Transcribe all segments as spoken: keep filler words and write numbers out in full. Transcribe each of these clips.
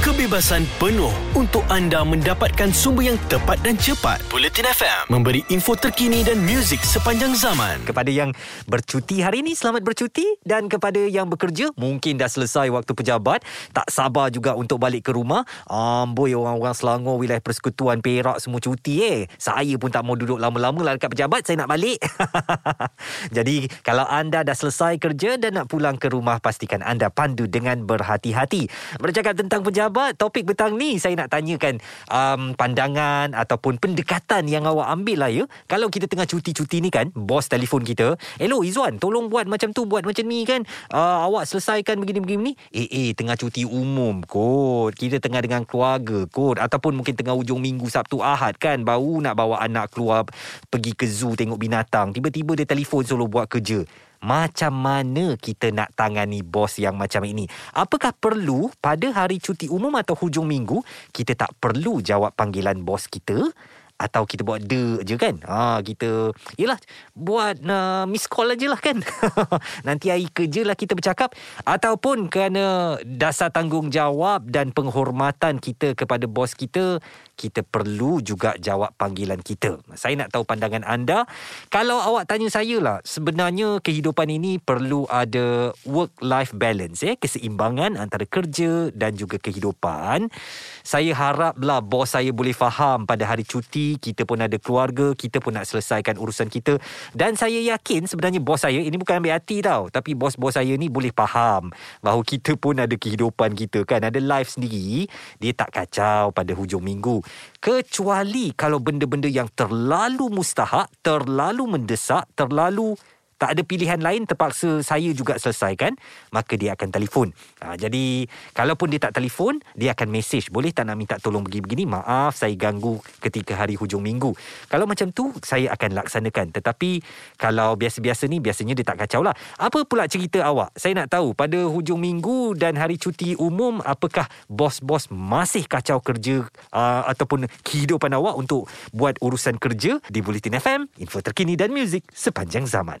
kebebasan penuh untuk anda mendapatkan sumber yang tepat dan cepat. Bulletin F M memberi info terkini dan muzik sepanjang zaman. Kepada yang bercuti hari ini, selamat bercuti. Dan kepada yang bekerja, mungkin dah selesai waktu pejabat, tak sabar juga untuk balik ke rumah. Amboi, orang-orang Selangor, wilayah Persekutuan, Perak semua cuti eh. Saya pun tak mau duduk lama-lama lah dekat pejabat, saya nak balik. Jadi kalau anda dah selesai kerja dan nak pulang ke rumah, pastikan anda pandu dengan berhati-hati. Bercakap tentang pejabat, topik petang ni saya nak tanyakan um, pandangan ataupun pendekatan yang awak ambil lah ya. Kalau kita tengah cuti-cuti ni kan, bos telefon kita, hello Izwan, tolong buat macam tu, buat macam ni kan, uh, awak selesaikan begini-begini. Eh eh tengah cuti umum kot, kita tengah dengan keluarga kot, ataupun mungkin tengah hujung minggu, Sabtu Ahad kan, baru nak bawa anak keluar pergi ke zoo tengok binatang, tiba-tiba dia telefon suruh buat kerja. Macam mana kita nak tangani bos yang macam ini? Apakah perlu pada hari cuti umum atau hujung minggu kita tak perlu jawab panggilan bos kita? Atau kita buat dek je kan? Ha, kita, yelah, buat uh, miss call aje lah kan? Nanti hari kerja lah kita bercakap. Ataupun kerana dasar tanggungjawab dan penghormatan kita kepada bos kita, kita perlu juga jawab panggilan kita. Saya nak tahu pandangan anda. Kalau awak tanya saya lah, sebenarnya kehidupan ini perlu ada work-life balance, eh? Keseimbangan antara kerja dan juga kehidupan. Saya haraplah bos saya boleh faham pada hari cuti kita pun ada keluarga, kita pun nak selesaikan urusan kita. Dan saya yakin sebenarnya bos saya, ini bukan ambil hati tau, tapi bos-bos saya ni boleh faham bahawa kita pun ada kehidupan kita kan, ada life sendiri. Dia tak kacau pada hujung minggu, kecuali kalau benda-benda yang terlalu mustahak, terlalu mendesak, terlalu tak ada pilihan lain, terpaksa saya juga selesaikan, maka dia akan telefon. Ha, jadi, kalaupun dia tak telefon, dia akan mesej. Boleh tak nak minta tolong begini-begini? Maaf, saya ganggu ketika hari hujung minggu. Kalau macam tu, saya akan laksanakan. Tetapi, kalau biasa-biasa ni, biasanya dia tak kacau lah. Apa pula cerita awak? Saya nak tahu, pada hujung minggu dan hari cuti umum, apakah bos-bos masih kacau kerja uh, ataupun kehidupan awak untuk buat urusan kerja? Di Bulletin F M, info terkini dan muzik sepanjang zaman.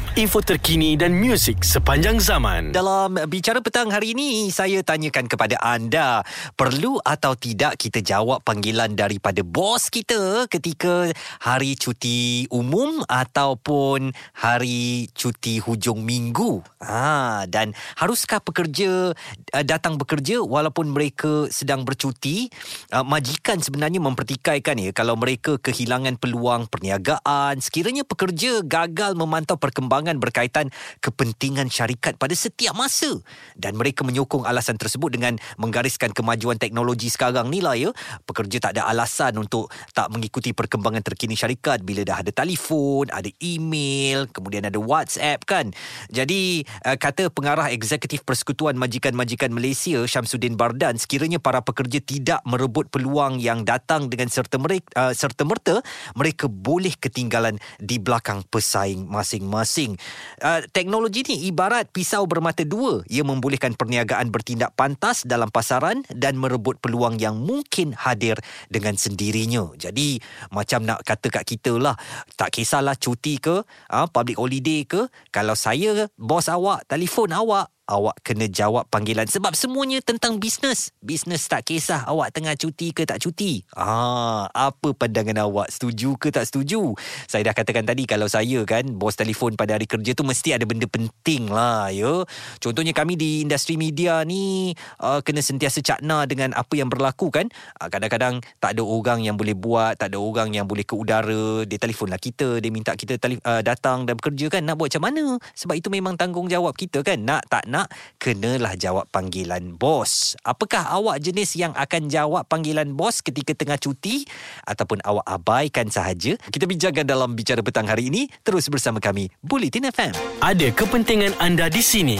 info terkini dan muzik sepanjang zaman. Dalam Bicara Petang hari ini, saya tanyakan kepada anda, perlu atau tidak kita jawab panggilan daripada bos kita ketika hari cuti umum ataupun hari cuti hujung minggu? Ha, dan haruskah pekerja datang bekerja walaupun mereka sedang bercuti? Majikan sebenarnya mempertikaikan ya, kalau mereka kehilangan peluang perniagaan sekiranya pekerja gagal memantau perkembangan berkaitan kepentingan syarikat pada setiap masa. Dan mereka menyokong alasan tersebut dengan menggariskan kemajuan teknologi sekarang ni lah ya. Pekerja tak ada alasan untuk tak mengikuti perkembangan terkini syarikat bila dah ada telefon, ada email, kemudian ada WhatsApp kan. Jadi kata pengarah eksekutif Persekutuan Majikan-Majikan Malaysia, Syamsuddin Bardhan, sekiranya para pekerja tidak merebut peluang yang datang dengan serta mereka, serta merta, mereka boleh ketinggalan di belakang pesaing masing-masing. Uh, teknologi ni ibarat pisau bermata dua. Ia membolehkan perniagaan bertindak pantas dalam pasaran dan merebut peluang yang mungkin hadir dengan sendirinya. Jadi macam nak kata kat kita lah, tak kisahlah cuti ke, uh, public holiday ke, kalau saya bos awak, telefon awak, awak kena jawab panggilan. Sebab semuanya tentang bisnes. Bisnes tak kisah awak tengah cuti ke tak cuti. Ah, apa pandangan awak? Setuju ke tak setuju? Saya dah katakan tadi, kalau saya kan, bos telefon pada hari kerja tu mesti ada benda penting lah ya. Contohnya kami di industri media ni uh, kena sentiasa cakna dengan apa yang berlaku kan. Uh, kadang-kadang tak ada orang yang boleh buat, tak ada orang yang boleh ke udara. Dia telefonlah kita, dia minta kita telef- uh, datang dan bekerja kan. Nak buat macam mana? Sebab itu memang tanggungjawab kita kan. Nak tak nak, kenalah jawab panggilan bos. Apakah awak jenis yang akan jawab panggilan bos ketika tengah cuti, ataupun awak abaikan sahaja? Kita bincangkan dalam Bicara Petang hari ini. Terus bersama kami, Bulletin F M. Ada kepentingan anda di sini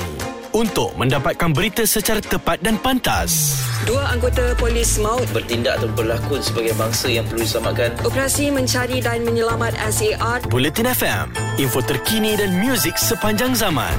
untuk mendapatkan berita secara tepat dan pantas. Dua anggota polis maut bertindak atau berlakon sebagai bangsa yang perlu diselamatkan. Operasi mencari dan menyelamat S A R. Bulletin F M, info terkini dan muzik sepanjang zaman.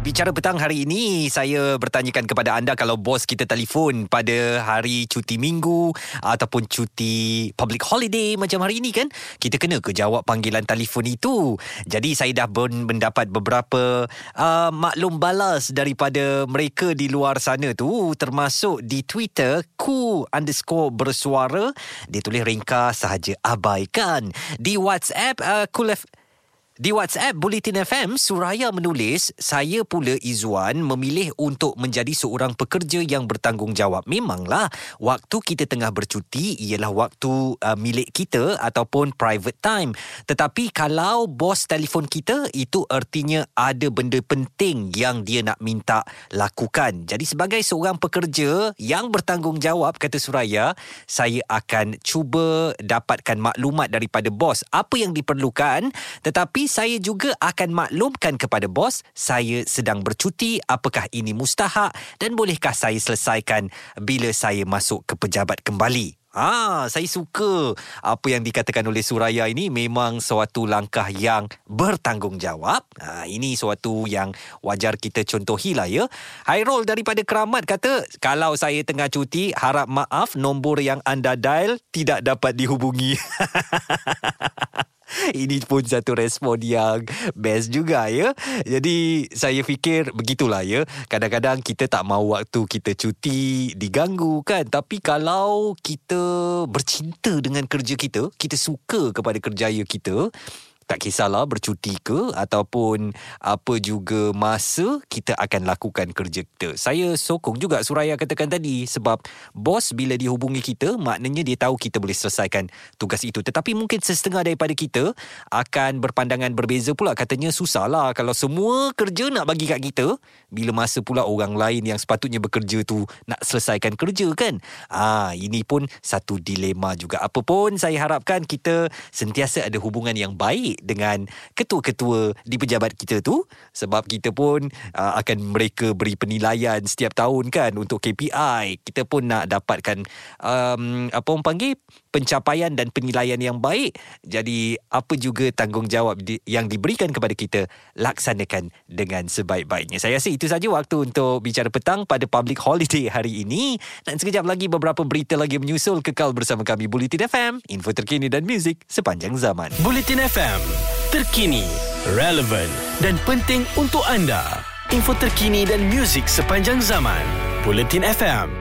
Bicara petang hari ini, saya bertanyakan kepada anda kalau bos kita telefon pada hari cuti minggu ataupun cuti public holiday macam hari ini kan, kita kena ke jawab panggilan telefon itu. Jadi saya dah mendapat beberapa uh, maklum balas daripada mereka di luar sana tu, termasuk di Twitter ku underscore bersuara, dia tulis ringkas sahaja abaikan. Di WhatsApp uh, kulef Di WhatsApp Bulletin F M, Suraya menulis, saya pula Izwan memilih untuk menjadi seorang pekerja yang bertanggungjawab. Memanglah, waktu kita tengah bercuti ialah waktu uh, milik kita ataupun private time. Tetapi kalau bos telefon kita, itu artinya ada benda penting yang dia nak minta lakukan. Jadi sebagai seorang pekerja yang bertanggungjawab, kata Suraya, saya akan cuba dapatkan maklumat daripada bos apa yang diperlukan, tetapi saya juga akan maklumkan kepada bos saya sedang bercuti, apakah ini mustahak dan bolehkah saya selesaikan bila saya masuk ke pejabat kembali. Ah, saya suka apa yang dikatakan oleh Suraya ini, memang suatu langkah yang bertanggungjawab. Ah, ini suatu yang wajar kita contohilah ya. Hairul daripada Keramat kata, kalau saya tengah cuti, harap maaf nombor yang anda dial tidak dapat dihubungi. Ini pun satu respon yang best juga ya. Jadi saya fikir begitulah ya. Kadang-kadang kita tak mahu waktu kita cuti diganggu kan. Tapi kalau kita bercinta dengan kerja kita, kita suka kepada kerjaya kita, tak kisahlah bercuti ke ataupun apa juga masa, kita akan lakukan kerja kita. Saya sokong juga Suraya katakan tadi, sebab bos bila dihubungi kita, maknanya dia tahu kita boleh selesaikan tugas itu. Tetapi mungkin setengah daripada kita akan berpandangan berbeza pula. Katanya susahlah kalau semua kerja nak bagi kat kita, bila masa pula orang lain yang sepatutnya bekerja tu nak selesaikan kerja kan. Ah, ini pun satu dilema juga. Apa pun saya harapkan kita sentiasa ada hubungan yang baik dengan ketua-ketua di pejabat kita tu, sebab kita pun uh, akan mereka beri penilaian setiap tahun kan untuk K P I. Kita pun nak dapatkan um, apa orang panggil pencapaian dan penilaian yang baik. Jadi apa juga tanggungjawab di, yang diberikan kepada kita, laksanakan dengan sebaik-baiknya. Saya rasa itu saja waktu untuk bicara petang pada public holiday hari ini. Dan sekejap lagi beberapa berita lagi menyusul. Kekal bersama kami Bulletin F M, info terkini dan muzik sepanjang zaman. Bulletin F M, terkini, relevan dan penting untuk anda. Info terkini dan muzik sepanjang zaman. Bulletin F M.